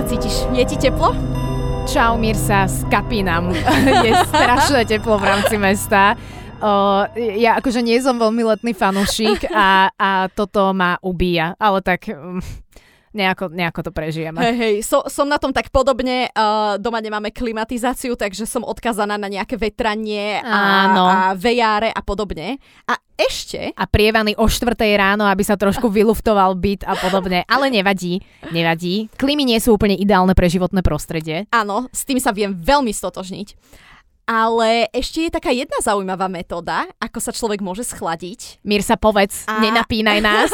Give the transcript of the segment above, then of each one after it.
sa cítiš? Je ti teplo? Čaumír sa skapinám. Je strašné teplo v rámci mesta. Ja akože nie som veľmi letný fanúšik a toto ma ubíja. Ale tak nejako to prežijeme. Hej, som na tom tak podobne. Doma nemáme klimatizáciu, takže som odkazaná na nejaké vetranie a vejáre a podobne. A ešte... A prievaný o 4 ráno, aby sa trošku vyluftoval byt a podobne. Ale nevadí. Klímy nie sú úplne ideálne pre životné prostredie. Áno, s tým sa viem veľmi stotožniť. Ale ešte je taká jedna zaujímavá metóda, ako sa človek môže schladiť. Mirsa, povedz, nenapínaj nás.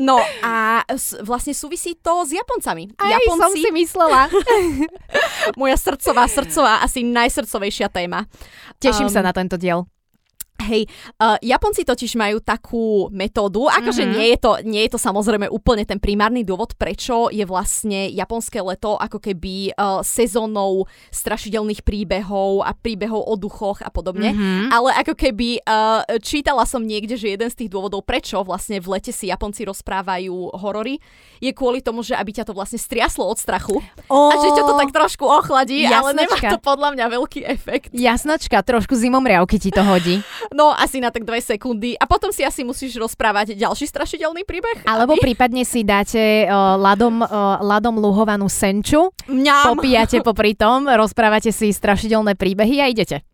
No a vlastne súvisí to s Japoncami. Aj, Japonci... som si myslela. Moja srdcová, asi najsrdcovejšia téma. Teším sa na tento diel. Hej, Japonci totiž majú takú metódu, akože nie je to samozrejme úplne ten primárny dôvod, prečo je vlastne japonské leto ako keby sezónou strašidelných príbehov a príbehov o duchoch a podobne, ale ako keby čítala som niekde, že jeden z tých dôvodov, prečo vlastne v lete si Japonci rozprávajú horory, je kvôli tomu, že aby ťa to vlastne striaslo od strachu a že ťa to tak trošku ochladí, jasnačka. Ale nemá to podľa mňa veľký efekt. Jasnačka, trošku zimomriavky ti to hodí. No, asi na tak 2 sekundy. A potom si asi musíš rozprávať ďalší strašidelný príbeh. Alebo prípadne si dáte ľadom luhovanú senču, popíjate popri tom, rozprávate si strašidelné príbehy a idete.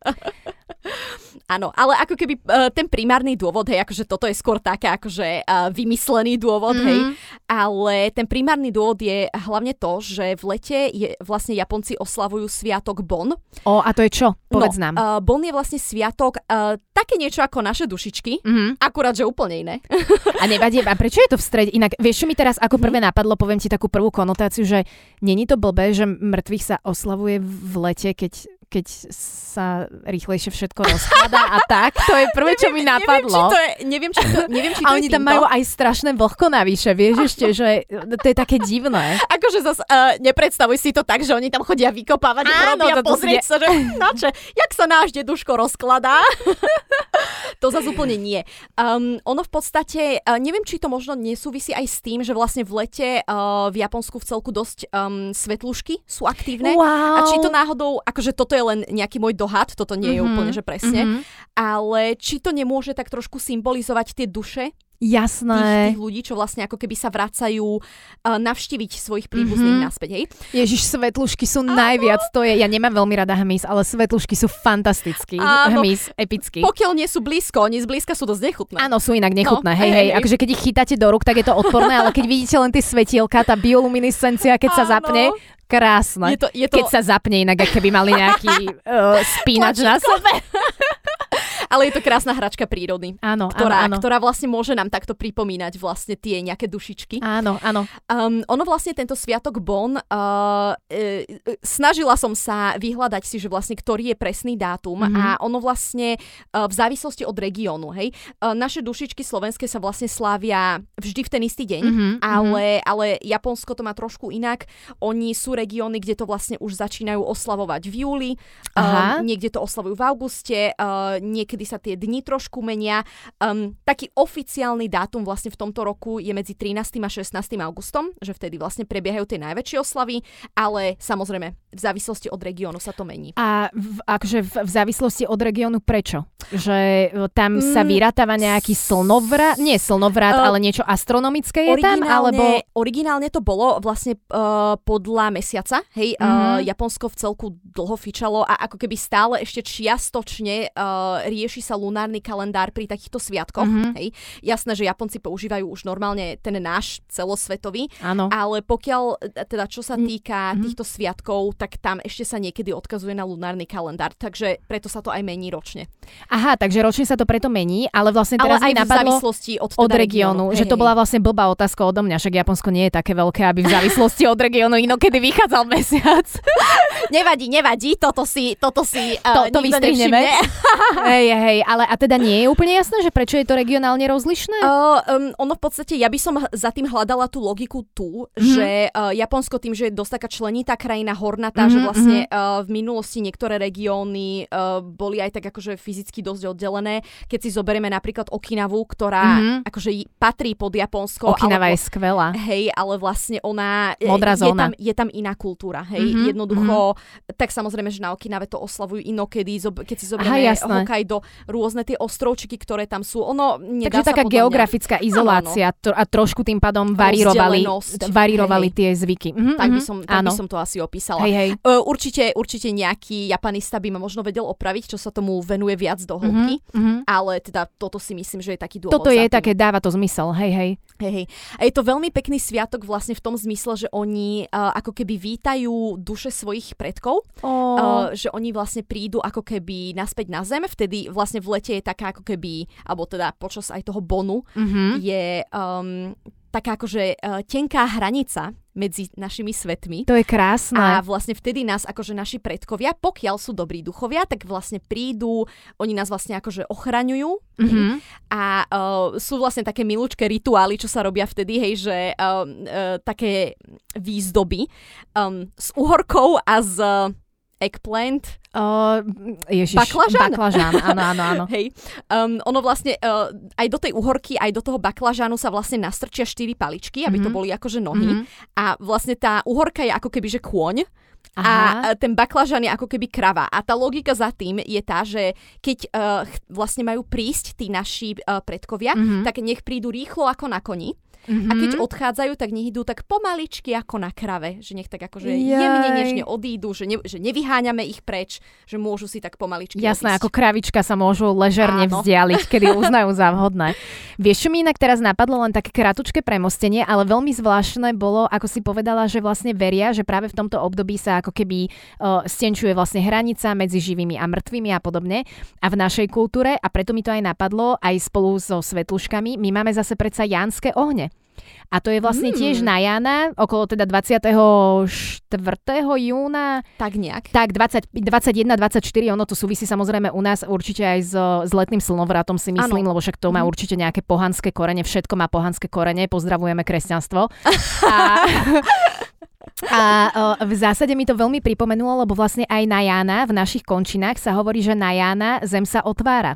Áno, ale ako keby ten primárny dôvod, hej, akože toto je skôr taká akože vymyslený dôvod, hej, ale ten primárny dôvod je hlavne to, že v lete je, vlastne Japonci oslavujú sviatok Bon. A to je čo? Povedz nám. Bon je vlastne sviatok také niečo ako naše dušičky, akurát, že úplne iné. A nevadí, a prečo je to v strede? Inak, vieš, čo mi teraz ako prvé napadlo, poviem ti takú prvú konotáciu, že není to blbé, že mŕtvych sa oslavuje v lete, keď sa rýchlejšie všetko rozkladá a tak. To je prvé, čo mi napadlo. Neviem, či to je A oni tam majú aj strašné vlhko navyše, vieš ešte, že to je také divné. Akože zase nepredstavuj si to tak, že oni tam chodia vykopávať hroby a pozrieť sa, že načo, jak sa náš deduško rozkladá. To zase úplne nie. Ono v podstate, neviem, či to možno nesúvisí aj s tým, že vlastne v lete v Japonsku v celku dosť svetlušky sú aktívne. Wow. A či to náhodou, akože toto je len nejaký môj dohad, toto nie je úplne, že presne, ale či to nemôže tak trošku symbolizovať tie duše tých ľudí, čo vlastne ako keby sa vracajú navštíviť svojich príbuzných naspäť, hej? Ježiš, svetlušky sú najviac, to je, ja nemám veľmi rada hmyz, ale svetlušky sú fantastický, hmyz, epický. Pokiaľ nie sú blízko, oni zblízka sú dosť nechutné. Áno, sú inak nechutné, no, hej. Akože keď ich chytáte do rúk, tak je to odporné, ale keď vidíte len tie svetielka, tá bioluminescencia, keď sa zapne... Krásne. Je to... Keď sa zapne, inak ak keby mali nejaký spínač na sebe. Ale je to krásna hračka prírody, ktorá vlastne môže nám takto pripomínať vlastne tie nejaké dušičky. Áno. Ono vlastne tento sviatok Bon, snažila som sa vyhľadať si, že vlastne ktorý je presný dátum a ono vlastne v závislosti od regiónu, hej. Naše dušičky slovenské sa vlastne slávia vždy v ten istý deň, ale Japonsko to má trošku inak. Oni sú regióny, kde to vlastne už začínajú oslavovať v júli, niekde to oslavujú v auguste, niekedy sa tie dni trošku menia. Taký oficiálny dátum vlastne v tomto roku je medzi 13. a 16. augustom, že vtedy vlastne prebiehajú tie najväčšie oslavy, ale samozrejme v závislosti od regiónu sa to mení. A akože v závislosti od regiónu prečo? Že tam sa vyratava nejaký slnovrat? Nie slnovrat, ale niečo astronomické je tam? Alebo... Originálne to bolo vlastne podľa mesiaca. Hej, Japonsko v celku dlho fičalo a ako keby stále ešte čiastočne rieši sa lunárny kalendár pri takýchto sviatkoch. Hej. Jasné, že Japonci používajú už normálne ten náš celosvetový, ale pokiaľ teda čo sa týka týchto sviatkov, tak tam ešte sa niekedy odkazuje na lunárny kalendár, takže preto sa to aj mení ročne. Aha, takže ročne sa to preto mení, ale vlastne teraz mi napadlo od regiónu, že to bola vlastne blbá otázka odo mňa, však Japonsko nie je také veľké, aby v závislosti od regiónu inokedy vychádzal mesiac. Nevadí, toto si to nikto nevšimne. Hej, hej, ale a teda nie je úplne jasné, že prečo je to regionálne rozlišné? Ono v podstate, ja by som za tým hľadala tú logiku tu, že Japonsko tým, že je dosť taká členitá krajina hornatá, že vlastne v minulosti niektoré regióny boli aj tak akože fyzicky dosť oddelené. Keď si zoberieme napríklad Okinavu, ktorá akože patrí pod Japonsko. Okinava je skvelá. Hej, ale vlastne ona... Modrá zóna. Je tam iná kultúra, hej, jednoducho. Tak samozrejme, že na Okinave to oslavujú inokedy, keď si zoberieme Hokkaido, rôzne tie ostrovčiky, ktoré tam sú. Ono nedá sa podľa mňa... Takže taká geografická izolácia a trošku tým pádom varírovali tie zvyky. Tak by som to asi opísala. Hej. Určite nejaký japanista by ma možno vedel opraviť, čo sa tomu venuje viac do hĺbky, ale teda toto si myslím, že je taký dôvod. Toto je také, dáva to zmysel, hej. A je to veľmi pekný sviatok vlastne v tom zmysle, že oni ako keby vítajú duše svojich predkov, že oni vlastne prídu ako keby naspäť na zem, vtedy vlastne v lete je taká ako keby, alebo teda počas aj toho bonu je taká akože tenká hranica medzi našimi svetmi. To je krásne. A vlastne vtedy nás akože naši predkovia, pokiaľ sú dobrí duchovia, tak vlastne prídu, oni nás vlastne akože ochraňujú a sú vlastne také milúčké rituály, čo sa robia vtedy, hej, že také výzdoby s uhorkou a z eggplant. Baklažán, áno. Hej. Ono vlastne aj do tej uhorky, aj do toho baklažánu sa vlastne nastrčia 4 paličky, aby to boli akože nohy. A vlastne tá uhorka je ako keby že kôň. Aha. A ten baklažan je ako keby krava. A tá logika za tým je tá, že keď vlastne majú prísť tí naši predkovia, tak nech prídu rýchlo ako na koni. A keď odchádzajú, tak nech idú tak pomaličky ako na krave. Že nech tak akože jemne, nežne odídu, že nevyháňame ich preč, že môžu si tak pomaličky odísť. Ako kravička sa môžu ležerne vzdialiť, kedy uznajú za vhodné. Vieš, čo mi inak teraz napadlo, len také kratučké premostenie, ale veľmi zvláštne bolo, ako si povedala, že vlastne veria, že práve v tomto období sa ako keby stenčuje vlastne hranica medzi živými a mŕtvými a podobne. A v našej kultúre, a preto mi to aj napadlo, aj spolu so svetluškami, my máme zase predsa jánske ohne. A to je vlastne tiež na Jána, okolo teda 24. júna. Tak nejak. Tak 21-24, ono to súvisí samozrejme u nás určite aj s letným slnovratom, si myslím, lebo však to má určite nejaké pohanské korene, všetko má pohanské korene, pozdravujeme kresťanstvo. A v zásade mi to veľmi pripomenulo, lebo vlastne aj na Jána v našich končinách sa hovorí, že na Jána zem sa otvára.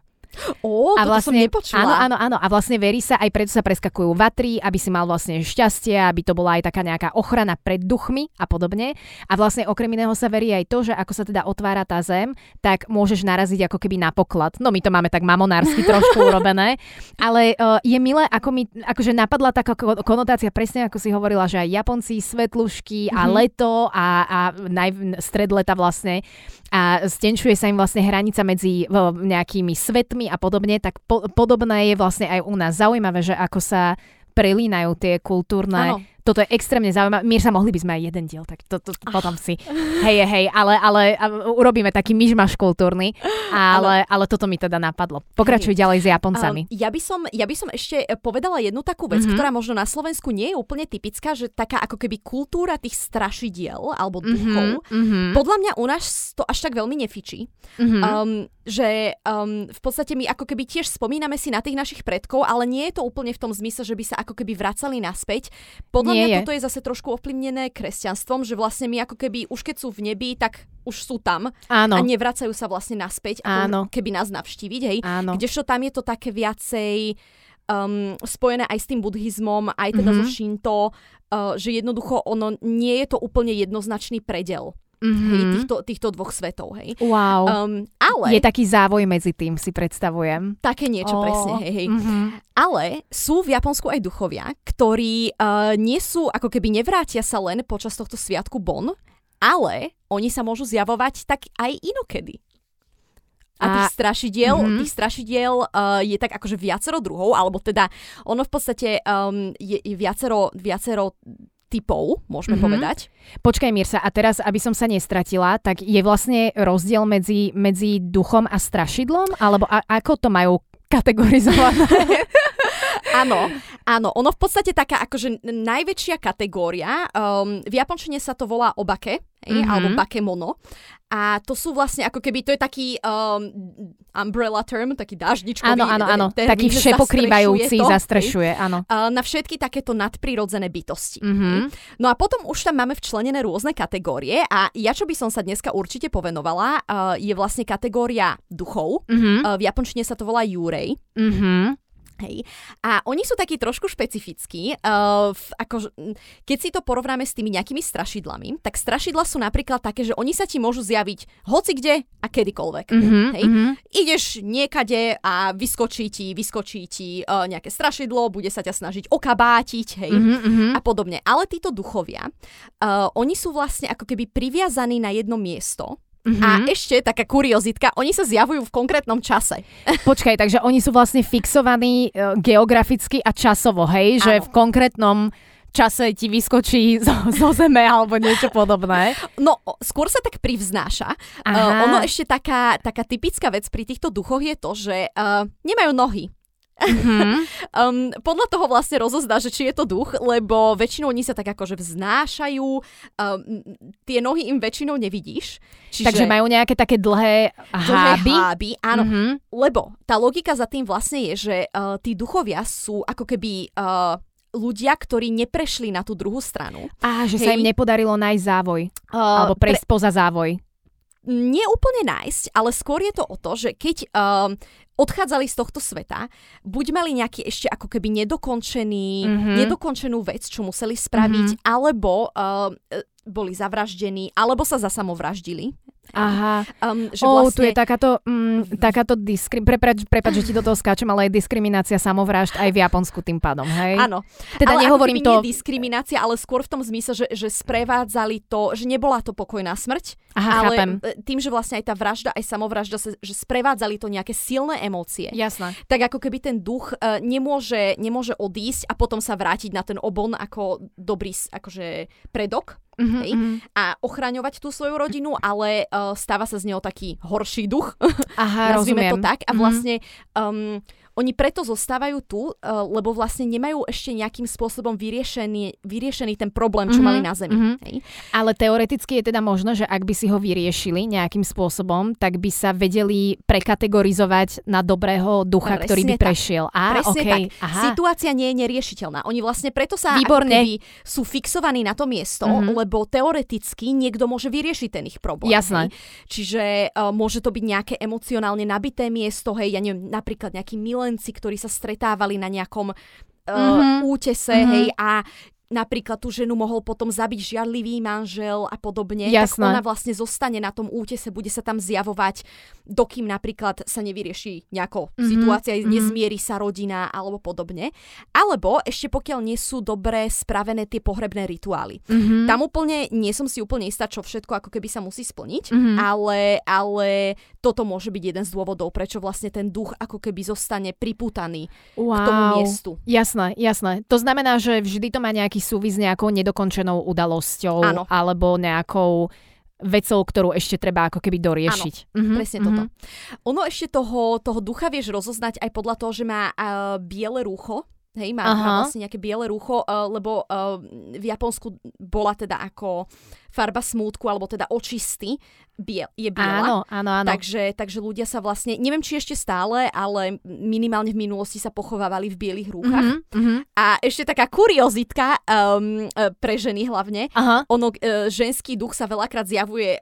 A vlastne, som nepočula. Áno. A vlastne verí sa, aj preto sa preskakujú vatry, aby si mal vlastne šťastie, aby to bola aj taká nejaká ochrana pred duchmi a podobne. A vlastne okrem iného sa verí aj to, že ako sa teda otvára tá zem, tak môžeš naraziť ako keby na poklad. No my to máme tak mamonársky trošku urobené. Ale je milé, ako mi akože napadla taká konotácia, presne ako si hovorila, že aj Japonci, svetlušky a leto a stred leta vlastne. A stenčuje sa im vlastne hranica medzi nejakými svetmi a podobne, tak podobné je vlastne aj u nás. Zaujímavé, že ako sa prelínajú tie kultúrne... Ano. Toto je extrémne zaujímavé. Mier sa mohli by sme aj jeden diel, tak to potom si. Hej, ale urobíme taký myšmaš kultúrny, ale toto mi teda napadlo. Pokračuj ďalej s Japoncami. Ja by som ešte povedala jednu takú vec, ktorá možno na Slovensku nie je úplne typická, že taká ako keby kultúra tých strašidiel alebo duchov. Podľa mňa u nás to až tak veľmi nefičí. Že v podstate my ako keby tiež spomíname si na tých našich predkov, ale nie je to úplne v tom zmysle, že by sa ako keby vracali naspäť. Podľa mňa toto je zase trošku ovplyvnené kresťanstvom, že vlastne my ako keby už keď sú v nebi, tak už sú tam. Áno. A nevracajú sa vlastne naspäť, ako keby nás navštíviť, hej. Áno. Kdežto tam je to také viacej spojené aj s tým buddhizmom, aj teda so Shinto, že jednoducho ono nie je to úplne jednoznačný predel. Hej, týchto dvoch svetov, hej. Wow. Ale... Je taký závoj medzi tým, si predstavujem. Také niečo, presne, hej. Ale sú v Japonsku aj duchovia, ktorí nie sú, ako keby nevrátia sa len počas tohto sviatku Bon, ale oni sa môžu zjavovať tak aj inokedy. A tých strašidiel je tak akože viacero druhov, alebo teda ono v podstate je viacero typov, môžeme povedať. Počkaj, Mirsa, a teraz, aby som sa nestratila, tak je vlastne rozdiel medzi duchom a strašidlom? Alebo ako to majú kategorizované? Áno. Ono v podstate taká akože najväčšia kategória. V japončine sa to volá obake, alebo bakemono. A to sú vlastne ako keby, to je taký umbrella term, taký dáždičkový termín. Áno, taký všepokrývajúci, zastrešuje, áno. Na všetky takéto nadprirodzené bytosti. Mm-hmm. No a potom už tam máme včlenené rôzne kategórie a ja, čo by som sa dneska určite povenovala, je vlastne kategória duchov. Mm-hmm. V japončine sa to volá yurei. Mhm. Hej. A oni sú takí trošku špecifickí. Keď si to porovnáme s tými nejakými strašidlami, tak strašidla sú napríklad také, že oni sa ti môžu zjaviť hocikde a kedykoľvek. Hej. Ideš niekade a vyskočí ti nejaké strašidlo, bude sa ťa snažiť okabátiť, hej, a podobne. Ale títo duchovia, oni sú vlastne ako keby priviazaní na jedno miesto. Mm-hmm. A ešte taká kuriozitka, oni sa zjavujú v konkrétnom čase. Počkaj, takže oni sú vlastne fixovaní geograficky a časovo, hej? Že v konkrétnom čase ti vyskočí zo zeme alebo niečo podobné. No, skôr sa tak privznáša. Ono ešte taká typická vec pri týchto duchoch je to, že nemajú nohy. Mm-hmm. Podľa toho vlastne rozozná, že či je to duch, lebo väčšinou oni sa tak akože vznášajú, tie nohy im väčšinou nevidíš. Čiže... Takže majú nejaké také dlhé háby. Áno, lebo tá logika za tým vlastne je, že tí duchovia sú ako keby... ľudia, ktorí neprešli na tú druhú stranu. Že sa im nepodarilo nájsť závoj. Alebo prejsť poza závoj. Nie úplne nájsť, ale skôr je to o to, že keď odchádzali z tohto sveta, buď mali nejaký ešte ako keby nedokončenú vec, čo museli spraviť, alebo boli zavraždení, alebo sa zasamovraždili. Aha. Že vlastne... Tu je takáto prepáč, že ti do toho skáčem, ale je diskriminácia samovrážd aj v Japonsku tým pádom, hej? Áno. Teda ale nehovorím to... nie diskriminácia, ale skôr v tom zmysle, že sprevádzali to, že nebola to pokojná smrť, ale chápem. Tým, že vlastne aj tá vražda, aj samovražda, že sprevádzali to nejaké silné emócie. Jasné. Tak ako keby ten duch nemôže odísť a potom sa vrátiť na ten obon ako dobrý akože predok. A ochraňovať tú svoju rodinu, ale stáva sa z neho taký horší duch. Nazvime to tak. A vlastne oni preto zostávajú tu, lebo vlastne nemajú ešte nejakým spôsobom vyriešený ten problém, čo mali na zemi. Ale teoreticky je teda možno, že ak by si ho vyriešili nejakým spôsobom, tak by sa vedeli prekategorizovať na dobrého ducha, presne, ktorý by prešiel. Presne, okay. Tak. Aha. Situácia nie je neriešiteľná. Oni vlastne preto sa sú fixovaní na to miesto, lebo teoreticky niekto môže vyriešiť ten ich problém. Jasné. Hej? Čiže môže to byť nejaké emocionálne nabité miesto, hej, ja neviem, napríklad nejakí milenci, ktorí sa stretávali na nejakom útese, hej, a napríklad tú ženu mohol potom zabiť žiarlivý manžel a podobne. Jasné. Tak ona vlastne zostane na tom útese, bude sa tam zjavovať, dokým napríklad sa nevyrieši nejaká situácia, nezmierí sa rodina alebo podobne. Alebo ešte pokiaľ nie sú dobre spravené tie pohrebné rituály. Tam úplne, nie som si úplne istá, čo všetko ako keby sa musí splniť, ale toto môže byť jeden z dôvodov, prečo vlastne ten duch ako keby zostane pripútaný k tomu miestu. Jasné. To znamená, že vždy to má nejaký súvis s nejakou nedokončenou udalosťou, áno, alebo nejakou vecou, ktorú ešte treba ako keby doriešiť. Áno, presne toto. Ono ešte toho ducha vieš rozoznať aj podľa toho, že má biele rúcho. Hej, má vlastne nejaké biele rúcho, lebo v Japonsku bola teda ako farba smútku, alebo teda očisty je biela. Áno. Takže ľudia sa vlastne, neviem či ešte stále, ale minimálne v minulosti sa pochovávali v bielých rúchach. A ešte taká kuriozitka pre ženy hlavne. Ženský duch sa veľakrát zjavuje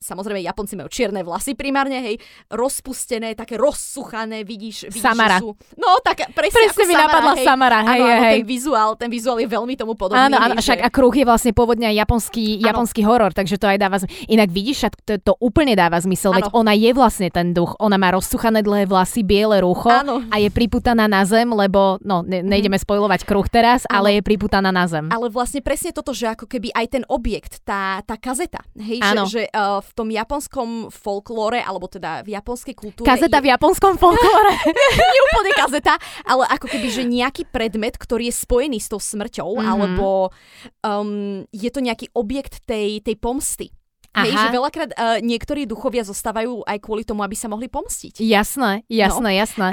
samozrejme Japonci majú čierne vlasy primárne, hej, rozpustené, také rozsuchané, vidíš Samara. Sú... No, tak presne mi napadla Samara, hej. Áno, ten vizuál je veľmi tomu podobný. Áno, však a kruh je vlastne pôvodne aj japonský horor, takže to aj dáva zmysel. Inak vidíš, to úplne dáva zmysel, veď ona je vlastne ten duch, ona má rozsuchané dlhé vlasy, biele rucho a je priputaná na zem, lebo, nejdeme spojlovať kruh teraz, ale je priputaná na zem. Ale vlastne presne toto, že ako keby aj ten objekt, tá kazeta, hej, že v tom japonskom folklóre, alebo teda v japonskej kultúre... Kazeta v japonskom folklóre? Nie úplne kazeta, ale ako keby, že nejaký predmet, ktorý je spojený s tou smrťou, alebo je to nejaký objekt tej pomsty. Hej, že veľakrát niektorí duchovia zostávajú aj kvôli tomu, aby sa mohli pomstiť. Jasné.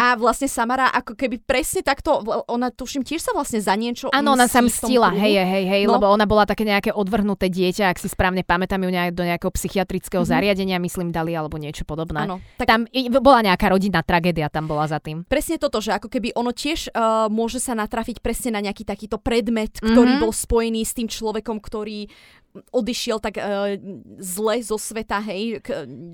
A vlastne Samara ako keby presne takto, ona tuším tiež sa vlastne za niečo... Áno, ona sa mstila, lebo ona bola také nejaké odvrhnuté dieťa, ak si správne pamätám, ju do nejakého psychiatrického zariadenia, myslím, dali alebo niečo podobné. Áno. Tak... Tam bola nejaká rodinná tragédia, tam bola za tým. Presne toto, že ako keby ono tiež môže sa natrafiť presne na nejaký takýto predmet, ktorý bol spojený s tým človekom, ktorý odišiel tak zle zo sveta, hej,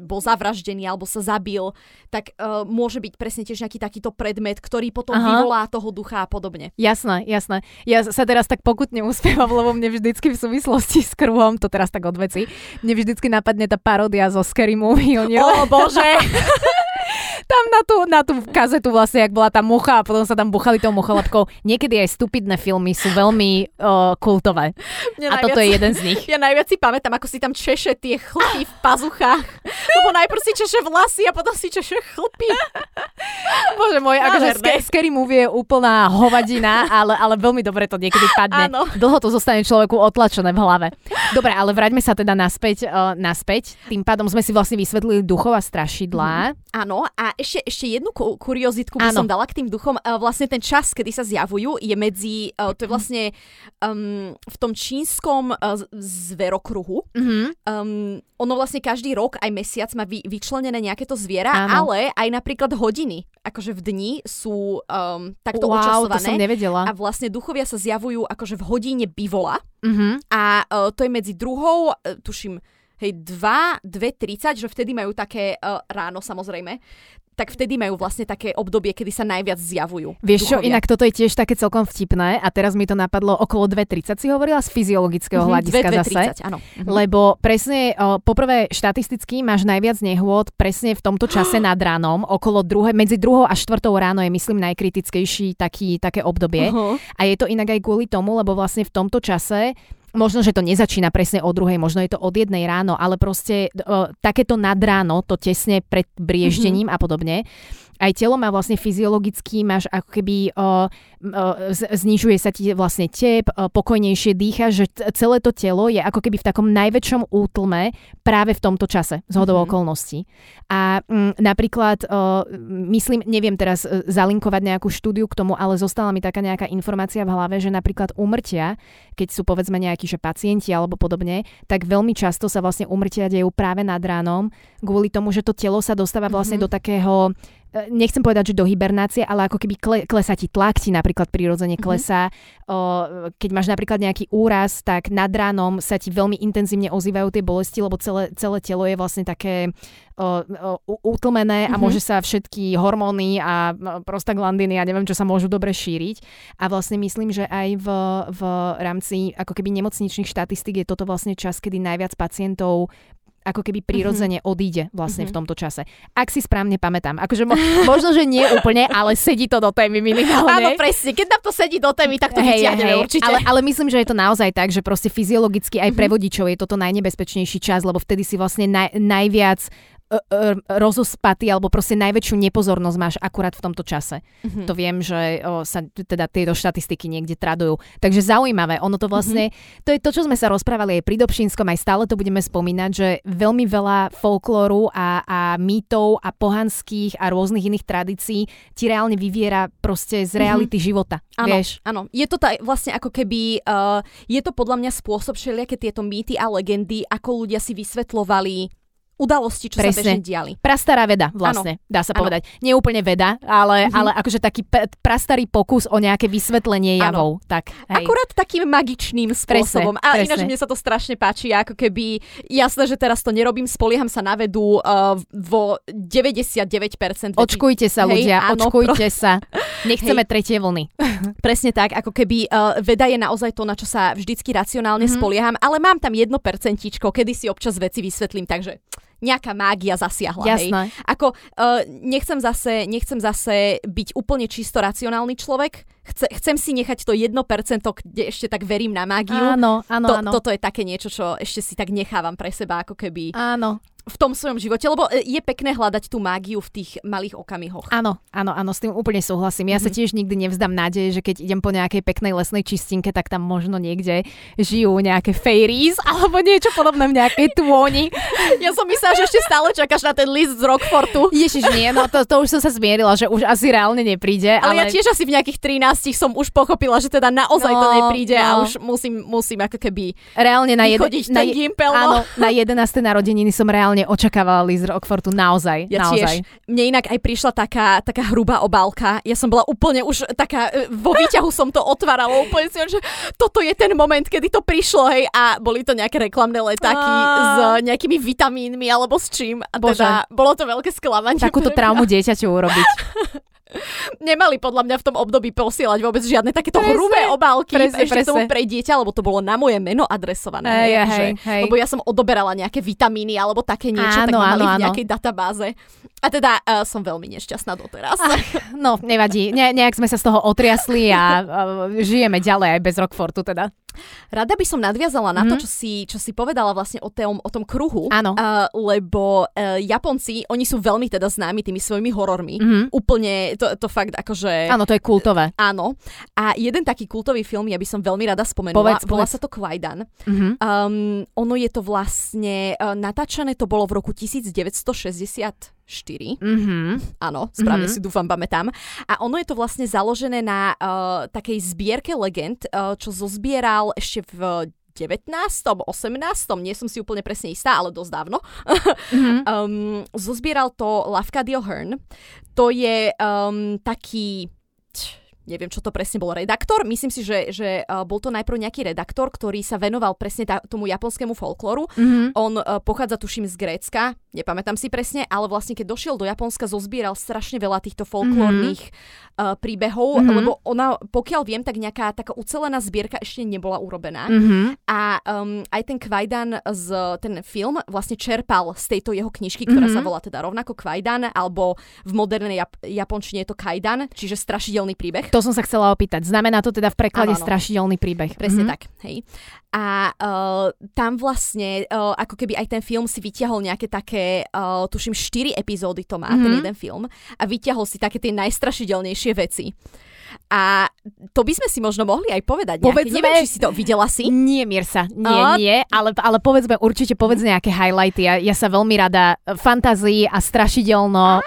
bol zavraždený alebo sa zabil, tak môže byť presne tiež nejaký takýto predmet, ktorý potom vyvolá toho ducha a podobne. Jasné. Ja sa teraz tak pokutne uspievam, lebo mne vždycky v súvislosti s krvou, to teraz tak odveci, mne vždycky napadne tá paródia zo Scary Movie. Ó, bože! Tam na tú kazetu vlastne, jak bola tá mucha a potom sa tam buchali tou mocholapkou. Niekedy aj stupidné filmy sú veľmi kultové. A toto je jeden z nich. Ja najviac si pamätám, ako si tam češe tie chlpy v pazuchách. Lebo najprv si češe vlasy a potom si češe chlpy. Bože môj, akože Scary Movie je úplná hovadina, ale veľmi dobre to niekedy padne. Áno. Dlho to zostane človeku otlačené v hlave. Dobre, ale vráťme sa teda naspäť. Tým pádom sme si vlastne vysvetlili duchov a strašidlá. Áno. A ešte jednu kuriozitku by som dala k tým duchom. Vlastne ten čas, kedy sa zjavujú, je medzi, to je vlastne v tom čínskom zverokruhu. Mm-hmm. Ono vlastne každý rok, aj mesiac má vyčlenené nejaké to zviera, ale aj napríklad hodiny. Akože v dni sú takto očasované. To som nevedela. A vlastne duchovia sa zjavujú akože v hodine bivola. Mm-hmm. A to je medzi druhou, tuším, 2:30, že vtedy majú také ráno samozrejme, tak vtedy majú vlastne také obdobie, kedy sa najviac zjavujú. Vieš čo, inak toto je tiež také celkom vtipné a teraz mi to napadlo okolo 2:30, si hovorila z fyziologického hľadiska 2:30, zase. Áno. Lebo presne, poprvé štatisticky máš najviac nehôd presne v tomto čase nad ránom, okolo medzi 2 a 4 ráno je myslím najkritickejší také obdobie. Uh-huh. A je to inak aj kvôli tomu, lebo vlastne v tomto čase možno, že to nezačína presne o 2:00, možno je to od 1:00 ráno, ale proste takéto nad ráno, to tesne pred brieždením a podobne. Aj telo má vlastne fyziologicky, máš ako keby znižuje sa ti vlastne tep, pokojnejšie dýcha, že celé to telo je ako keby v takom najväčšom útlme práve v tomto čase, zhodou okolností. A napríklad, myslím, neviem teraz zalinkovať nejakú štúdiu k tomu, ale zostala mi taká nejaká informácia v hlave, že napríklad úmrtia, keď sú povedzme nejakí že pacienti alebo podobne, tak veľmi často sa vlastne úmrtia dejú práve nad ránom, kvôli tomu, že to telo sa dostáva vlastne do takého, nechcem povedať, že do hibernácie, ale ako keby klesá ti tlak, ti napríklad prirodzene klesá. Keď máš napríklad nejaký úraz, tak nad ránom sa ti veľmi intenzívne ozývajú tie bolesti, lebo celé telo je vlastne také utlmené a môže sa všetky hormóny a prostaglandiny a neviem, čo sa môžu dobre šíriť. A vlastne myslím, že aj v rámci ako keby nemocničných štatistík je toto vlastne čas, kedy najviac pacientov ako keby prirodzene odíde vlastne v tomto čase. Ak si správne pamätám. Akože možno, že nie úplne, ale sedí to do témy minimálne. Áno, presne. Keď nám to sedí do témy, tak to vyťahneme určite. Ale myslím, že je to naozaj tak, že proste fyziologicky aj pre vodičov je toto najnebezpečnejší čas, lebo vtedy si vlastne najviac rozospatý, alebo proste najväčšiu nepozornosť máš akurát v tomto čase. To viem, že sa teda tieto štatistiky niekde tradujú. Takže zaujímavé, ono to vlastne, to je to, čo sme sa rozprávali aj pri Dobšinskom, aj stále to budeme spomínať, že veľmi veľa folklóru a mýtov a pohanských a rôznych iných tradícií ti reálne vyviera proste z reality života. Áno. Je to vlastne ako keby, je to podľa mňa spôsob všelijaké tieto mýty a legendy, ako ľudia si vysvetlovali udalosti, čo presne sa bežne diali. Prastará veda vlastne, dá sa povedať. Nie úplne veda, ale akože taký prastarý pokus o nejaké vysvetlenie javov. Tak, hej. Akurát takým magičným spôsobom. A ináč mne sa to strašne páči, ako keby, jasné, že teraz to nerobím, spolieham sa na vedu vo 99%. Očkujte sa, ľudia, očkujte sa. Nechceme tretie vlny. Presne tak, ako keby veda je naozaj to, na čo sa vždycky racionálne spolieham, ale mám tam 1%, kedy si občas veci vysvetlím, takže nejaká mágia zasiahla. Jasné. Hej. Ako, nechcem zase byť úplne čisto racionálny človek. Chcem si nechať to 1%, kde ešte tak verím na mágiu. Áno. Toto je také niečo, čo ešte si tak nechávam pre seba, ako keby... Áno. v tom svojom živote, lebo je pekné hľadať tú mágiu v tých malých okamihoch. Áno, s tým úplne súhlasím. Ja sa tiež nikdy nevzdám nádej, že keď idem po nejakej peknej lesnej čistinke, tak tam možno niekde žijú nejaké fairies alebo niečo podobné v nejakej tôni. Ja som myslela, že ešte stále čakáš na ten list z Rockfortu. Ježiš, nie, no to už som sa zmierila, že už asi reálne nepríde. Ale ja tiež asi v nejakých 13 som už pochopila, že teda naozaj to nepríde a už musím ako keby reálne na 11. narodeniny som reálne očakávala list z Rockfortu, naozaj. Ja naozaj. Tiež. Mne inak aj prišla taká hrubá obálka. Ja som bola úplne už taká, vo výťahu som to otvárala úplne, že toto je ten moment, kedy to prišlo, hej, a boli to nejaké reklamné letáky s nejakými vitamínmi alebo s čím. A teda bolo to veľké sklamanie. Takúto traumu dieťaťu urobiť. Nemali podľa mňa v tom období posielať vôbec žiadne takéto hrubé obálky ešte tomu pre dieťa, lebo to bolo na moje meno adresované. Hej. Lebo ja som odoberala nejaké vitamíny alebo také niečo, áno, tak mali v nejakej databáze. A teda som veľmi nešťastná doteraz. No, nevadí. Nejak sme sa z toho otriasli a žijeme ďalej aj bez Rockfortu teda. Rada by som nadviazala na to, čo si povedala vlastne o tom kruhu. Áno. Lebo Japonci, oni sú veľmi teda známi tými svojimi horormi. Úplne to fakt akože... Áno, to je kultové. Áno. A jeden taký kultový film, ja by som veľmi rada spomenula. Volá sa to Kwaidan. Ono je to vlastne... natáčané to bolo v roku 1960... 4. Áno, správne si dúfam, pamätám. A ono je to vlastne založené na takej zbierke legend, čo zozbieral ešte v 19., 18., nie som si úplne presne istá, ale dosť dávno. Zozbieral to Lafcadio Hearn. To je taký... neviem, čo to presne bol, redaktor. Myslím si, že bol to najprv nejaký redaktor, ktorý sa venoval presne tomu japonskému folklóru. On pochádza, tuším, z Grécka, nepamätám si presne, ale vlastne keď došiel do Japonska, zozbieral strašne veľa týchto folklórnych príbehov, lebo ona, pokiaľ viem, tak nejaká taká ucelená zbierka ešte nebola urobená. A aj ten Kwaidan, ten film vlastne čerpal z tejto jeho knižky, ktorá sa volá teda rovnako Kwaidan, alebo v modernej japončine je to Kaidan, čiže strašidelný príbeh. To som sa chcela opýtať. Znamená to teda v preklade strašidelný príbeh. Presne tak. Hej. A tam vlastne ako keby aj ten film si vyťahol nejaké také, tuším, 4 epizódy to má, ten jeden film. A vyťahol si také tie najstrašidelnejšie veci. A to by sme si možno mohli aj povedať nejaké. Povedzme, neviem, či si to videla si. Nie, Mirsa, nie, ale povedzme, určite povedz nejaké highlighty. Ja sa veľmi rada fantázii a strašidelno...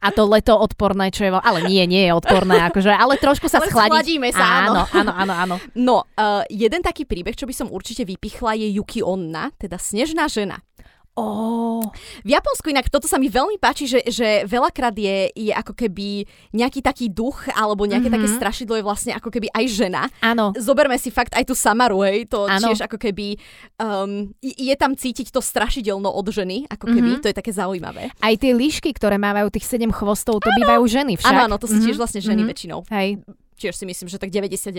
A to leto odporné, čo je... Ale nie je odporné, akože, ale trošku sa schladí. Schladíme sa, áno. Áno. No, jeden taký príbeh, čo by som určite vypichla, je Yuki Onna, teda snežná žena. V Japonsku inak toto sa mi veľmi páči, že veľakrát je ako keby nejaký taký duch alebo nejaké také strašidlo je vlastne ako keby aj žena. Áno. Zoberme si fakt aj tú Samaru, hej, to tiež ako keby je tam cítiť to strašidelno od ženy, ako keby, to je také zaujímavé. Aj tie líšky, ktoré mávajú tých 7 chvostov, to bývajú ženy však. Áno, to sú tiež vlastne ženy väčšinou. Hej. Čiže si myslím, že tak 99%.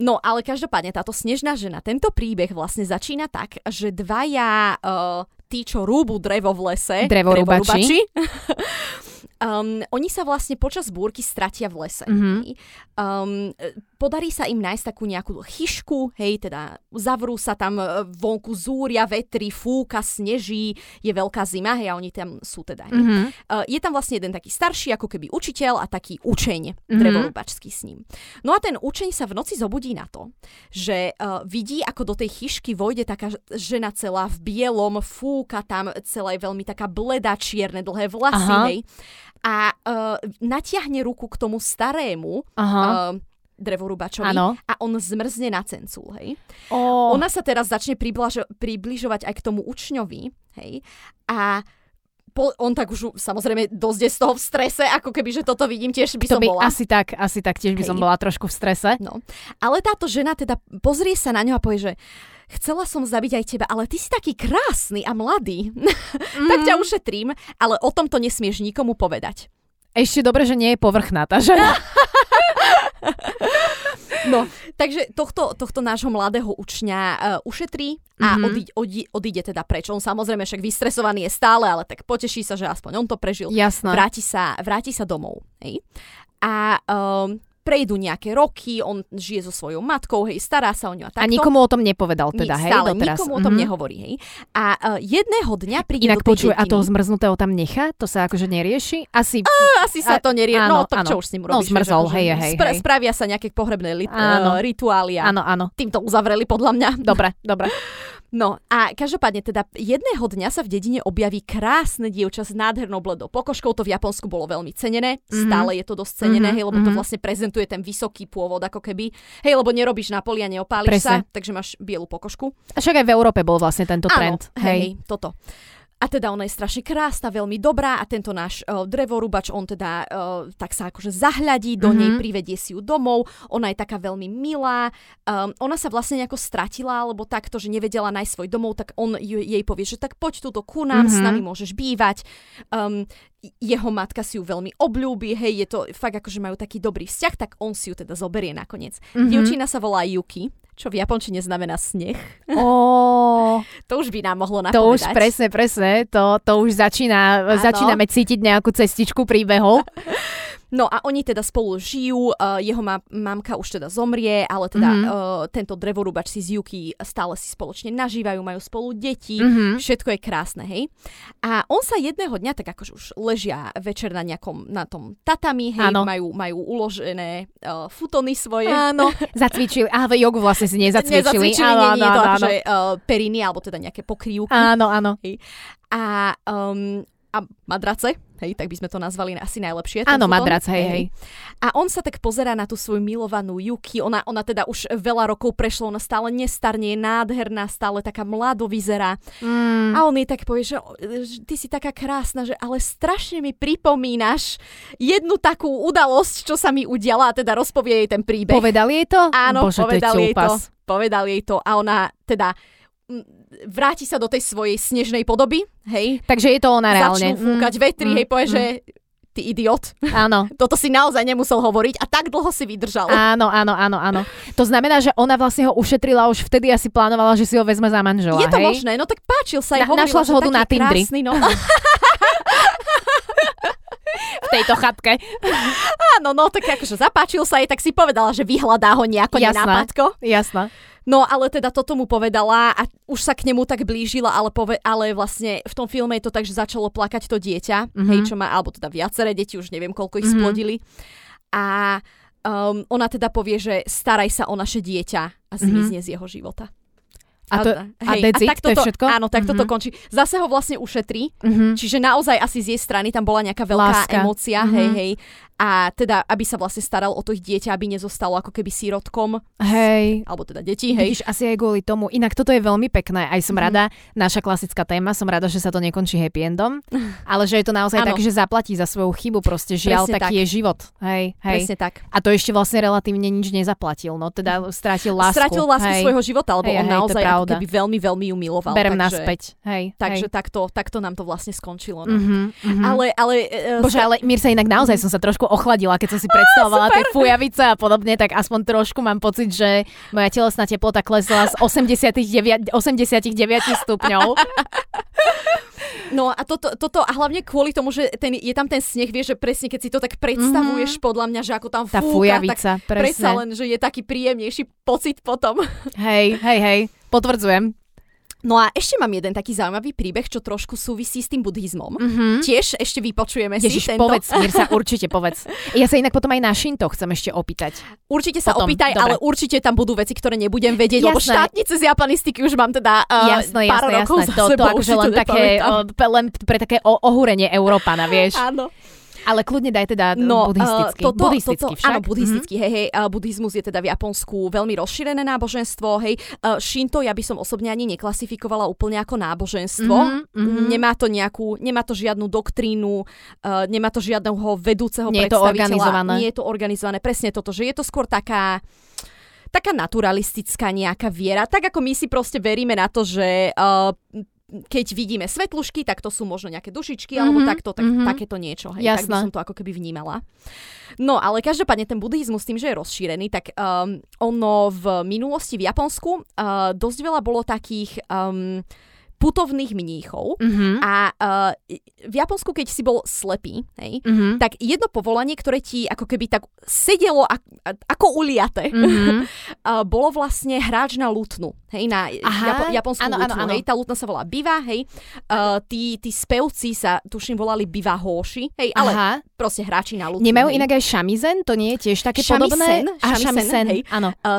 No, ale každopádne táto snežná žena, tento príbeh vlastne začína tak, že dvaja tí, čo rúbu drevo v lese, drevorúbači, oni sa vlastne počas búrky stratia v lese. Podarí sa im nájsť takú nejakú chyšku, hej, teda zavrú sa tam, vonku zúria, vetri, fúka, sneží, je veľká zima, hej, a oni tam sú teda. Je tam vlastne jeden taký starší, ako keby učiteľ a taký učeň, drevorúbačský s ním. No a ten učeň sa v noci zobudí na to, že vidí, ako do tej chyšky vojde taká žena celá v bielom, fúka tam, celá je veľmi taká bleda, čierne, dlhé vlasy, hej. A natiahne ruku k tomu starému, drevorúbačovi, a on zmrzne na cencúl, hej. Ona sa teraz začne približovať aj k tomu učňovi, hej. A on tak už samozrejme dosť je z toho v strese, ako keby, že toto vidím, tiež by som bola. Asi tak tiež by som bola trošku v strese. No. Ale táto žena teda pozrie sa na ňu a povie, že chcela som zabiť aj teba, ale ty si taký krásny a mladý. Tak ťa ušetrím, ale o tom to nesmieš nikomu povedať. Ešte dobre, že nie je povrchná tá žena. No, takže tohto nášho mladého učňa ušetrí a odíde teda preč. On samozrejme však vystresovaný je stále, ale tak poteší sa, že aspoň on to prežil. Jasné. Vráti sa domov. Hej? A prejdú nejaké roky, on žije so svojou matkou, hej, stará sa o ňu a takto. A nikomu o tom nepovedal teda, hej, stále, doteraz. Nikomu o tom nehovorí, hej. A jedného dňa príde inak do tej detiny. A toho zmrznutého tam nechá? To sa akože nerieši? Asi sa to nerieši. No tak čo už s ním robíš? No zmrzol, hej, hej. Spravia sa nejaké pohrebné rituály. Áno. Týmto uzavreli podľa mňa. Dobre. No a každopádne teda jedného dňa sa v dedine objaví krásne dievča s nádhernou bledou pokožkou, to v Japonsku bolo veľmi cenené, stále je to dosť cenené, hej, lebo to vlastne prezentuje ten vysoký pôvod ako keby, hej, lebo nerobíš na poli a neopáliš sa, takže máš bielu pokožku. A však aj v Európe bol vlastne tento trend. Áno, hej, toto. A teda ona je strašne krásna, veľmi dobrá a tento náš drevorúbač, on teda tak sa akože zahľadí do nej, privedie si ju domov, ona je taká veľmi milá, ona sa vlastne nejako stratila, alebo takto, že nevedela nájsť svoj domov, tak on jej povie, že tak poď túto ku nám, s nami môžeš bývať. Jeho matka si ju veľmi obľúbi, hej, je to fakt akože majú taký dobrý vzťah, tak on si ju teda zoberie nakoniec. Dievčina sa volá Yuki, čo v japončine znamená sneh. To už by nám mohlo napovedať. To už presne, to už začíname cítiť nejakú cestičku príbehov. No a oni teda spolu žijú, jeho mamka už teda zomrie, ale teda tento drevorúbač si z Yuki stále si spoločne nažívajú, majú spolu deti, všetko je krásne, hej. A on sa jedného dňa, tak akože už ležia večer na tom tatami, hej, majú uložené futony svoje. Áno, zacvičili, ale jogu vlastne si nezacvičili. Nie je to akože periny, alebo teda nejaké pokrývky. Áno. Hej. A madrace, hej, tak by sme to nazvali asi najlepšie. Áno, madrace, hej. A on sa tak pozerá na tú svoju milovanú Yuki, ona teda už veľa rokov prešla, ona stále nestarne, je nádherná, stále taká mlado vyzerá. A on jej tak povie, že ty si taká krásna, že ale strašne mi pripomínaš jednu takú udalosť, čo sa mi udiala, a teda rozpovie jej ten príbeh. Povedal jej to? Áno, povedal jej to a ona teda vráti sa do tej svojej snežnej podoby, hej. Takže je to ona reálne. Začnú fúkať vetri, hej, povie, že ty idiot. Áno. Toto si naozaj nemusel hovoriť a tak dlho si vydržal. Áno. To znamená, že ona vlastne ho ušetrila už vtedy a si plánovala, že si ho vezme za manžela, hej? Je to možné, no tak páčil sa jej, hovorila, našla zhodu na Tindri. Krásny, no. V tejto chatke. Áno, no tak akože zapáčil sa jej, tak si povedala, že vyhľadá ho nejako nenápadko. Jasná. No ale teda toto mu povedala a už sa k nemu tak blížila, ale vlastne v tom filme je to tak, že začalo plakať to dieťa, hej, čo má, alebo teda viaceré deti, už neviem, koľko ich splodili. A ona teda povie, že staraj sa o naše dieťa a zmizne z jeho života. To je všetko? Áno, tak toto končí. Zase ho vlastne ušetrí, čiže naozaj asi z jej strany tam bola nejaká veľká láska, emócia, hej. A teda, aby sa vlastne staral o to dieťa, aby nezostalo ako keby sirotkom. Hej. Alebo teda deti, hej. Vidíš, asi aj kvôli tomu. Inak toto je veľmi pekné. Aj som rada, naša klasická téma, som rada, že sa to nekončí happy endom. Ale že je to naozaj tak, že zaplatí za svoju chybu. Proste žiaľ, taký je život. Hej. Presne tak. A to ešte vlastne relatívne nič nezaplatil. No teda strátil lásku. Strátil lásku svojho života, lebo on naozaj ako keby veľmi, veľmi ju miloval. Berem naspäť. Hej. Takže takto nám to vlastne skončilo. Ale Bože, ale Mirsa, inak naozaj som sa trošku ochladila, keď som si predstavovala tie fujavice a podobne, tak aspoň trošku mám pocit, že moja telesná teplota klesla z 89 stupňov. No a toto a hlavne kvôli tomu, že je tam ten sneh, vieš, že presne keď si to tak predstavuješ, podľa mňa, že ako tam fúka, tá fujavica, tak predsa len, že je taký príjemnejší pocit potom. Hej, potvrdzujem. No a ešte mám jeden taký zaujímavý príbeh, čo trošku súvisí s tým buddhizmom. Tiež ešte vypočujeme si tento. Povedz, Mirsa, určite povedz. Ja sa inak potom aj na Shinto chcem ešte opýtať. Určite sa opýtaj, dobre. Ale určite tam budú veci, ktoré nebudem vedieť, lebo štátnice z japanistiky už mám teda pár rokov za sebou. To akože len také, len pre také ohúrenie Európana, vieš. Áno. Ale kľudne daj teda buddhistický. Buddhistický však. Áno, buddhistický, hej. Buddhizmus je teda v Japonsku veľmi rozšírené náboženstvo, hej. Shinto ja by som osobne ani neklasifikovala úplne ako náboženstvo. Nemá to žiadnu doktrínu, nemá to žiadneho vedúceho predstaviteľa. Nie je to organizované. Presne toto, že je to skôr taká naturalistická nejaká viera. Tak ako my si proste veríme na to, že keď vidíme svetlušky, tak to sú možno nejaké dušičky, alebo takéto niečo. Hej, tak by som to ako keby vnímala. No, ale každopádne ten buddhizmus tým, že je rozšírený, tak ono v minulosti v Japonsku dosť veľa bolo takých putovných mníchov. A v Japonsku, keď si bol slepý, hej, tak jedno povolanie, ktoré ti ako keby tak sedelo ako uliate, bolo vlastne hráč na lutnu. Hej, na japonskú lutnu. Hej, tá lutna sa volá biwa, hej. Tí spevci sa, tuším, volali biwa hoshi, hej, ale proste hráči na lutnu. Nemajú inak aj šamizen? To nie je tiež také podobné? Šamisen, hej.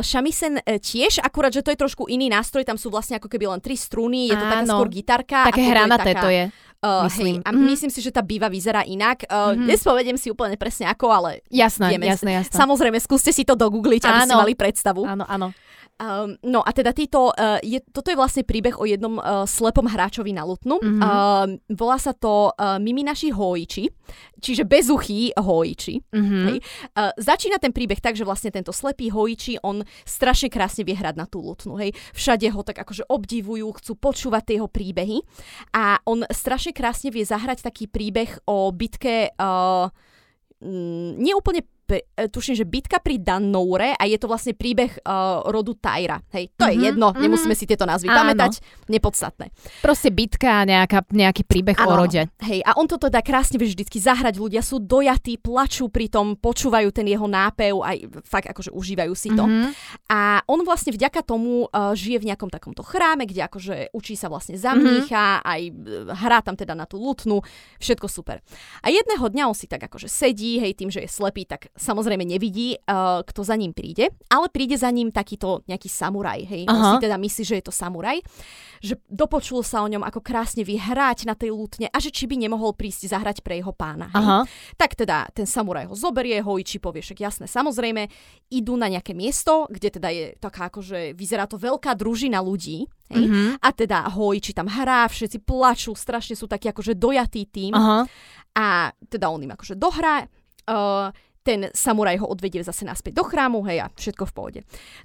Šamisen tiež, akurát, že to je trošku iný nástroj, tam sú vlastne ako keby len tri struny, je to taká skôr gitarka. Také hranaté to je. Myslím. Hej, a myslím si, že tá biwa vyzerá inak. Nespovedem si úplne presne ako, ale jasné. Samozrejme, skúste si to dogoogliť, aby ste mali predstavu. Áno. No a teda toto je vlastne príbeh o jednom slepom hráčovi na lutnu. Volá sa to Mimi naši hojči, čiže bezuchí hojči. Začína ten príbeh tak, že vlastne tento slepý hojči, on strašne krásne vie hrať na tú lutnu. Hej. Všade ho tak akože obdivujú, chcú počúvať tie jeho príbehy. A on strašne krásne vie zahrať taký príbeh o bitke neúplne tuším, že bitka pri Dannoure a je to vlastne príbeh rodu Taira. Hej, to je jedno, nemusíme si tieto názvy pamätať, nepodstatné. Proste bitka a nejaký príbeh o rode. Hej, a on to teda krásne vie vždycky zahrať, ľudia sú dojatí, plačú pri tom, počúvajú ten jeho nápev a fakt akože užívajú si to. A on vlastne vďaka tomu žije v nejakom takomto chráme, kde akože učí sa vlastne za mnícha, aj hrá tam teda na tú lutnu, všetko super. A jedného dňa on si tak akože sedí, hej, tým, že je slepý, tak samozrejme nevidí, kto za ním príde, ale príde za ním takýto nejaký samuraj, hej. On si teda myslí, že je to samuraj, že dopočul sa o ňom, ako krásne vie hrať na tej lutne a že či by nemohol prísť zahrať pre jeho pána, hej. Tak teda ten samuraj ho zoberie, hojči povie, však jasné, samozrejme, idú na nejaké miesto, kde teda je taká akože, vyzerá to veľká družina ľudí, hej. A teda hojči tam hrá, všetci plačú, strašne sú takí akože dojatí tým. A teda on im akože dohrá, ten samuraj ho odvedie zase naspäť do chrámu, hej, a všetko v pohode.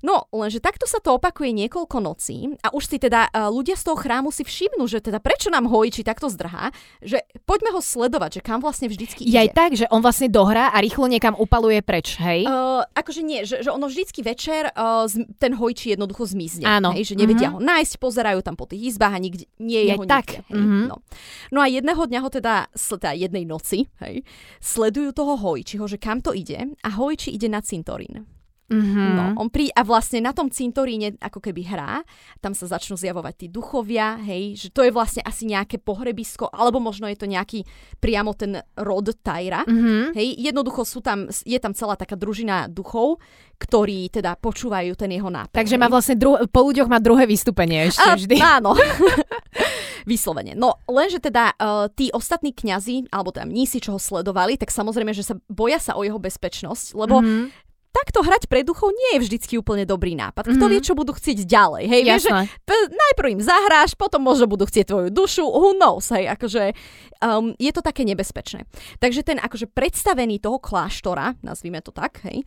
No, lenže takto sa to opakuje niekoľko nocí a už si teda ľudia z toho chrámu si všimnú, že teda prečo nám hojči takto zdrhá, že poďme ho sledovať, že kam vlastne vždycky ide. Aj tak, že on vlastne dohrá a rýchlo niekam upaluje preč, hej? Akože nie, že ono vždycky večer ten hojči jednoducho zmizne. Áno. Hej, že nevedia ho nájsť, pozerajú tam po tých izbách a nikde nie je ho nikde. No a jedného dňa ho teda jednej noci, hej, sledujú toho hojčiho, že kam to ide a hojči ide na cintorín. No, on a vlastne na tom cintoríne ako keby hrá, tam sa začnú zjavovať tí duchovia, hej, že to je vlastne asi nejaké pohrebisko, alebo možno je to nejaký priamo ten rod Taira, hej, jednoducho je tam celá taká družina duchov, ktorí teda počúvajú ten jeho nápad. Takže má vlastne po ľuďoch má druhé vystúpenie ešte vždy. Áno. Vyslovene. No, lenže teda tí ostatní kňazi, alebo teda mnísi, čo ho sledovali, tak samozrejme, že sa boja sa o jeho bezpečnosť, lebo takto hrať pre duchov nie je vždycky úplne dobrý nápad. Kto vie, čo budú chcieť ďalej. Hej, vieš, že najprv im zahráš, potom možno budú chcieť tvoju dušu, who knows, hej, akože je to také nebezpečné. Takže ten akože predstavený toho kláštora, nazvime to tak, hej,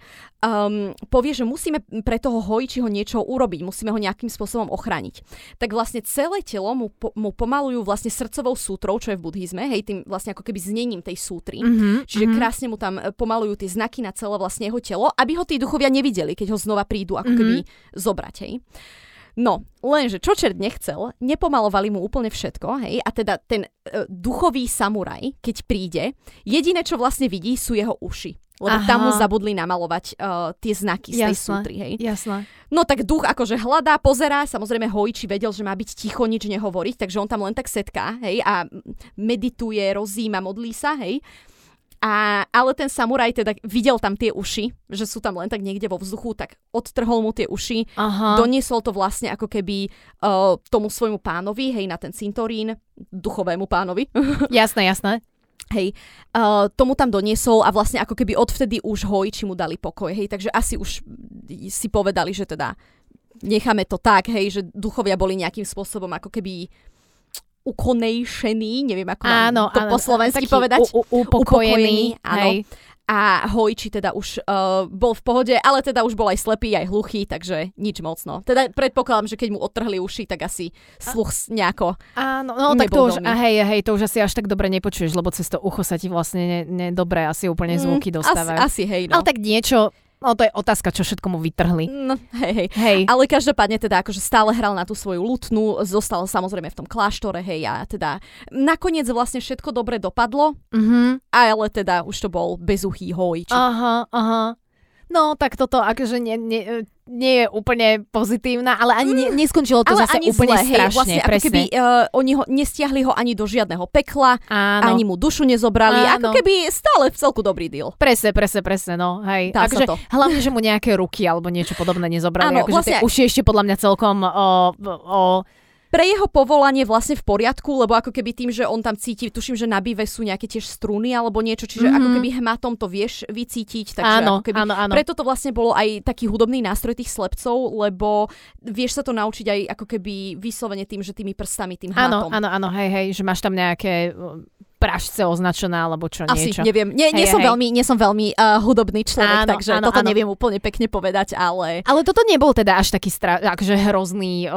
povie, že musíme pre toho hojčiho niečo urobiť, musíme ho nejakým spôsobom ochrániť. Tak vlastne celé telo mu pomalujú vlastne srdcovou sútrou, čo je v buddhizme, hej, tým vlastne ako keby znením tej sútry. Čiže krásne mu tam pomalujú tie znaky na celé vlastne jeho telo, aby ho tí duchovia nevideli, keď ho znova prídu ako keby zobrať, hej. No, lenže čo čert nechcel, nepomalovali mu úplne všetko, hej, a teda ten duchový samuraj, keď príde, jediné, čo vlastne vidí, sú jeho uši. Lebo tam mu zabudli namalovať tie znaky z tej sútry, hej. Jasné. No tak duch akože hľadá, pozerá, samozrejme hojči vedel, že má byť ticho, nič nehovoriť, takže on tam len tak setká, hej, a medituje, rozíma, modlí sa, hej. Ale ten samuraj teda videl tam tie uši, že sú tam len tak niekde vo vzduchu, tak odtrhol mu tie uši, doniesol to vlastne ako keby tomu svojmu pánovi, hej, na ten cintorín, duchovému pánovi. Jasné. Hej, tomu tam doniesol a vlastne ako keby odvtedy už hojči mu dali pokoj, hej, takže asi už si povedali, že teda necháme to tak, hej, že duchovia boli nejakým spôsobom ako keby ukonejšený, neviem ako po slovensky povedať. Upokojený, áno. A hojči teda už bol v pohode, ale teda už bol aj slepý, aj hluchý, takže nič moc, no. Teda predpokladám, že keď mu odtrhli uši, tak asi sluch nejako tak to už, hej, to už asi až tak dobre nepočuješ, lebo cez to ucho sa ti vlastne nedobre asi úplne zvuky dostávajú. Asi, hej, no. Ale tak niečo No to je otázka, čo všetko mu vytrhli. No, hej. Ale každopádne teda akože stále hral na tú svoju lutnu, zostal samozrejme v tom kláštore, hej, a teda nakoniec vlastne všetko dobre dopadlo, ale teda už to bol bezuchý hojč. Aha. No tak toto akože nie je úplne pozitívna, ale ani neskončilo to zase úplne zle, strašne. Vlastne, presne. Ako keby oni ho nestiahli ani do žiadneho pekla, áno. Ani mu dušu nezobrali, áno. Ako keby stále v celku dobrý deal. Presne, no. Hej. Akože, hlavne, že mu nejaké ruky alebo niečo podobné nezobrali. Áno, akože vlastne, tie uši ešte podľa mňa celkom... Pre jeho povolanie vlastne v poriadku, lebo ako keby tým, že on tam cíti, tuším, že na býve sú nejaké tiež struny alebo niečo, čiže ako keby hmatom to vieš vycítiť. Takže áno, ako keby, áno. Preto to vlastne bolo aj taký hudobný nástroj tých slepcov, lebo vieš sa to naučiť aj ako keby vyslovene tým, že tými prstami, tým hmatom. Áno, hej, že máš tam nejaké... pražce označená, alebo čo niečo. Asi, neviem. Nie som veľmi hudobný človek, takže toto neviem úplne pekne povedať, ale... Ale toto nebol teda až taký akože hrozný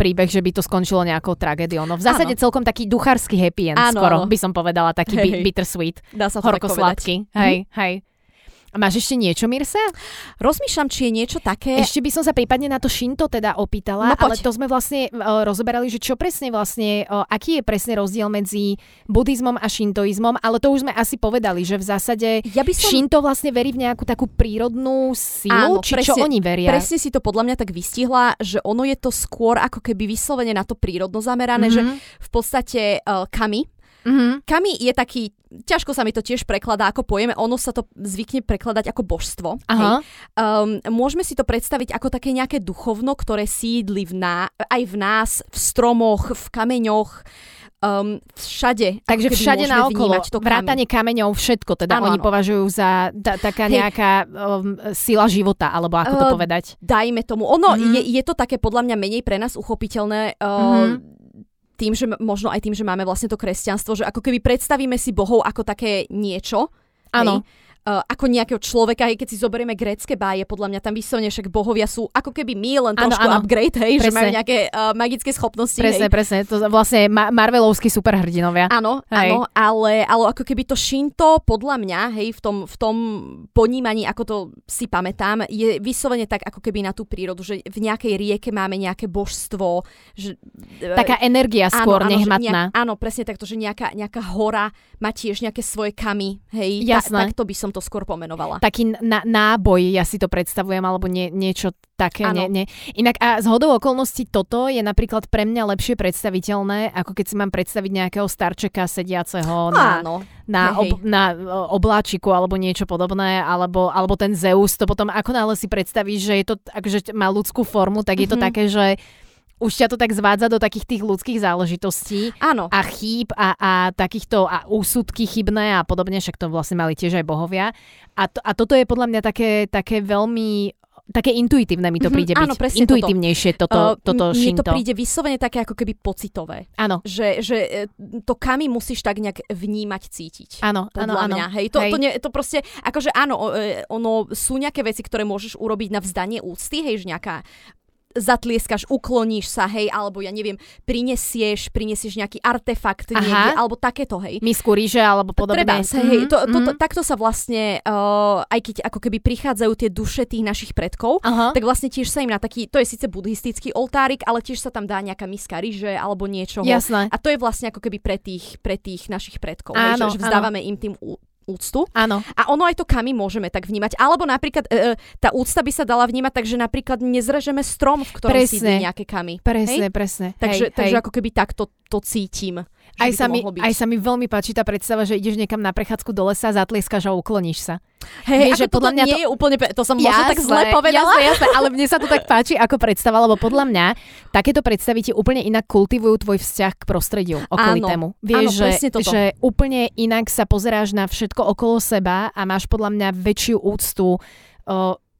príbeh, že by to skončilo nejakou tragédiou. No v zásade celkom taký duchársky happy end, skoro by som povedala, taký bittersweet, horkosladký. Hej. A máš ešte niečo, Mirsa? Rozmýšľam, či je niečo také. Ešte by som sa prípadne na to Shinto teda opýtala, ale to sme vlastne rozoberali, že čo presne vlastne, aký je presne rozdiel medzi buddhizmom a šintoizmom, ale to už sme asi povedali, že v zásade Shinto vlastne verí v nejakú takú prírodnú silu, áno, či presne, čo oni veria. Presne si to podľa mňa tak vystihla, že ono je to skôr ako keby vyslovene na to prírodno zamerané, že v podstate kami. Kami je taký, ťažko sa mi to tiež prekladá ako pojem, ono sa to zvykne prekladať ako božstvo. Aha. Hej. Môžeme si to predstaviť ako také nejaké duchovno, ktoré sídli aj v nás, v stromoch, v kameňoch, všade. Takže všade naokolo, vrátane kameňov, všetko teda áno. Oni považujú za taká nejaká sila života, alebo ako to povedať. Dajme tomu, ono je to také podľa mňa menej pre nás uchopiteľné tým, že možno aj tým, že máme vlastne to kresťanstvo, že ako keby predstavíme si bohov ako také niečo. Áno. Ako nejakého človeka, hej, keď si zoberieme grécke báje, podľa mňa tam vyslovene však bohovia sú ako keby my, len trošku upgrade, hej, presne. Že majú nejaké magické schopnosti. Presne, to vlastne marvelovskí superhrdinovia. Áno, ale ako keby to Shinto, podľa mňa, hej, v tom ponímaní, ako to si pamätám, je vyslovene tak ako keby na tú prírodu, že v nejakej rieke máme nejaké božstvo. Že, taká energia skôr nehmatná. Áno, presne takto, že nejaká hora má tiež nejaké svoje kami, hej. Jasné. Takto by som to skôr pomenovala. Taký náboj, ja si to predstavujem, alebo niečo také. Nie. Inak a zhodou okolností toto je napríklad pre mňa lepšie predstaviteľné, ako keď si mám predstaviť nejakého starčeka sediaceho na obláčiku alebo niečo podobné, alebo ten Zeus, to potom ako náhle si predstavíš, že je to, akože má ľudskú formu, tak je to také, že už ťa to tak zvádza do takých tých ľudských záležitostí. Áno. A chýb a takýchto a úsudky chybné a podobne, však to vlastne mali tiež aj bohovia. A toto je podľa mňa také veľmi... Také intuitívne mi to príde byť. Áno, presne intuitívnejšie toto Shinto. Mne to príde vyslovene také ako keby pocitové. Áno. Že to kami musíš tak nejak vnímať, cítiť. Áno. Mňa. Hej, to proste, akože áno, ono sú nejaké veci, ktoré môžeš urobiť na vzdanie úcty, hej, že nejaká zatlieskaš, ukloníš sa, hej, alebo ja neviem, prinesieš nejaký artefakt niekde, alebo takéto, hej. Misku ríže, alebo podobne. Treba sa, hej. Takto sa vlastne, aj keď ako keby prichádzajú tie duše tých našich predkov, tak vlastne tiež sa im na taký, to je síce buddhistický oltárik, ale tiež sa tam dá nejaká miska ríže, alebo niečoho. Jasné. A to je vlastne ako keby pre tých našich predkov, áno, hej, že vzdávame im tým úctu. Áno. A ono aj to kami môžeme tak vnímať. Alebo napríklad tá úcta by sa dala vnímať tak, že napríklad nezrežeme strom, v ktorom sídli nejaké kami. Presne. Takže ako keby takto to cítim. Aj sa mi veľmi páči tá predstava, že ideš niekam na prechádzku do lesa, zatlieskaš a ukloníš sa. Hej, že podľa mňa nie je úplne... To som možno tak zle povedala. Jasné, ale mne sa to tak páči ako predstava, lebo podľa mňa takéto predstavy ti úplne inak kultivujú tvoj vzťah k prostrediu okolitému. Vieš, že úplne inak sa pozeráš na všetko okolo seba a máš podľa mňa väčšiu úctu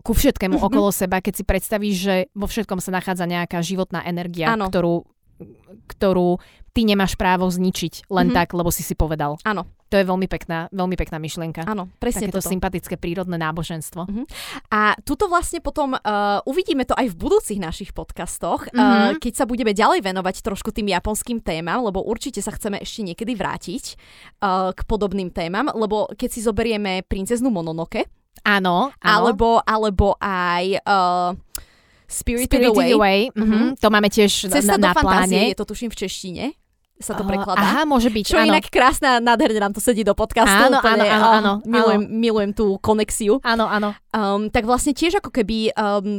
ku všetkému okolo seba, keď si predstavíš, že vo všetkom sa nachádza nejaká životná energia, ktorú ty nemáš právo zničiť len tak, lebo si povedal. Áno. To je veľmi pekná myšlienka. Áno, presne takéto sympatické prírodné náboženstvo. A tuto vlastne potom uvidíme to aj v budúcich našich podcastoch, keď sa budeme ďalej venovať trošku tým japonským témam, lebo určite sa chceme ešte niekedy vrátiť k podobným témam, lebo keď si zoberieme princeznú Mononoke, Áno, áno. Alebo aj... Spirit Away. Mm-hmm. To máme tiež Cesta na pláne. Je to tuším v češtine. Sa to prekladá. Aha, môže byť. Čo je inak krásna, nádherne nám to sedí do podcastu. Áno. Milujem tú konexiu. Áno. Tak vlastne tiež ako keby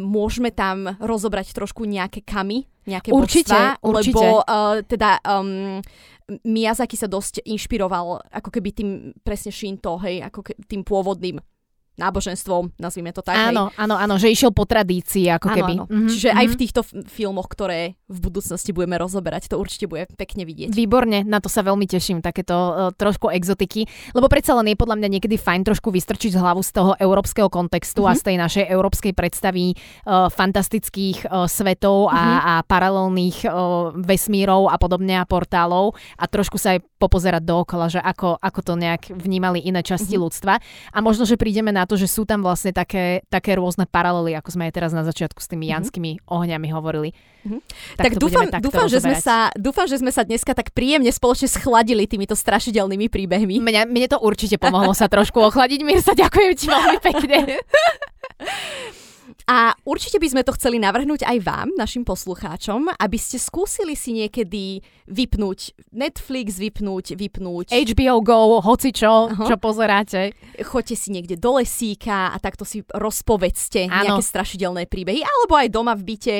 môžeme tam rozobrať trošku nejaké kami, nejaké božstvá. Určite. Lebo Miyazaki sa dosť inšpiroval ako keby tým presne Shinto, hej, ako tým pôvodným náboženstvom, nazvime to tak. Áno, že išiel po tradícii, ako keby. Áno. Mm-hmm. Čiže aj v týchto filmoch, ktoré v budúcnosti budeme rozoberať, to určite bude pekne vidieť. Výborne, na to sa veľmi teším, takéto trošku exotiky, lebo predsa len je podľa mňa niekedy fajn trošku vystrčiť z hlavu z toho európskeho kontextu a z tej našej európskej predstavy fantastických svetov a paralelných vesmírov a podobne a portálov a trošku sa aj popozerať dookola, že ako to nejak vnímali iné časti ľudstva. A možno, že prídeme na to, že sú tam vlastne také rôzne paralely, ako sme aj teraz na začiatku s tými janskými ohňami hovorili. Tak dúfam, že sme sa dneska tak príjemne spoločne schladili týmito strašidelnými príbehmi. Mne to určite pomohlo sa trošku ochladiť. Mirsa, ďakujem ti veľmi pekne. A určite by sme to chceli navrhnúť aj vám, našim poslucháčom, aby ste skúsili si niekedy vypnúť Netflix, vypnúť HBO Go, hocičo, čo pozeráte. Choďte si niekde do lesíka a takto si rozpovedzte nejaké strašidelné príbehy, alebo aj doma v byte.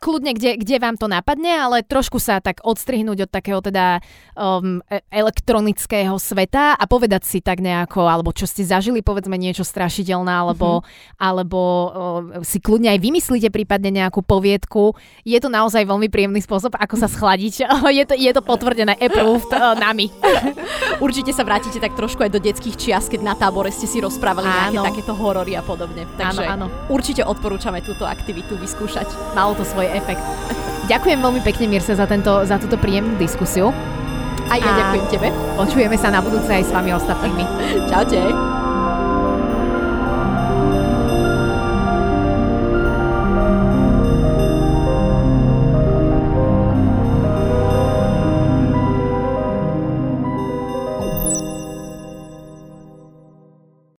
Kľudne, kde vám to napadne, ale trošku sa tak odstrihnúť od takého teda elektronického sveta a povedať si tak nejako, alebo čo ste zažili, povedzme niečo strašidelné, alebo si kľudne aj vymyslíte prípadne nejakú poviedku. Je to naozaj veľmi príjemný spôsob, ako sa schladiť. Je to potvrdené approved nami. Určite sa vrátite tak trošku aj do detských čias, keď na tábore ste si rozprávali nejaké takéto horory a podobne. Takže určite odporúčame túto aktivitu vyskúšať. Malo to svoj efekt. Ďakujem veľmi pekne, Mirce, za túto príjemnú diskusiu. A ja ďakujem tebe. Počujeme sa na budúce aj s vami ostatnými. Čaute.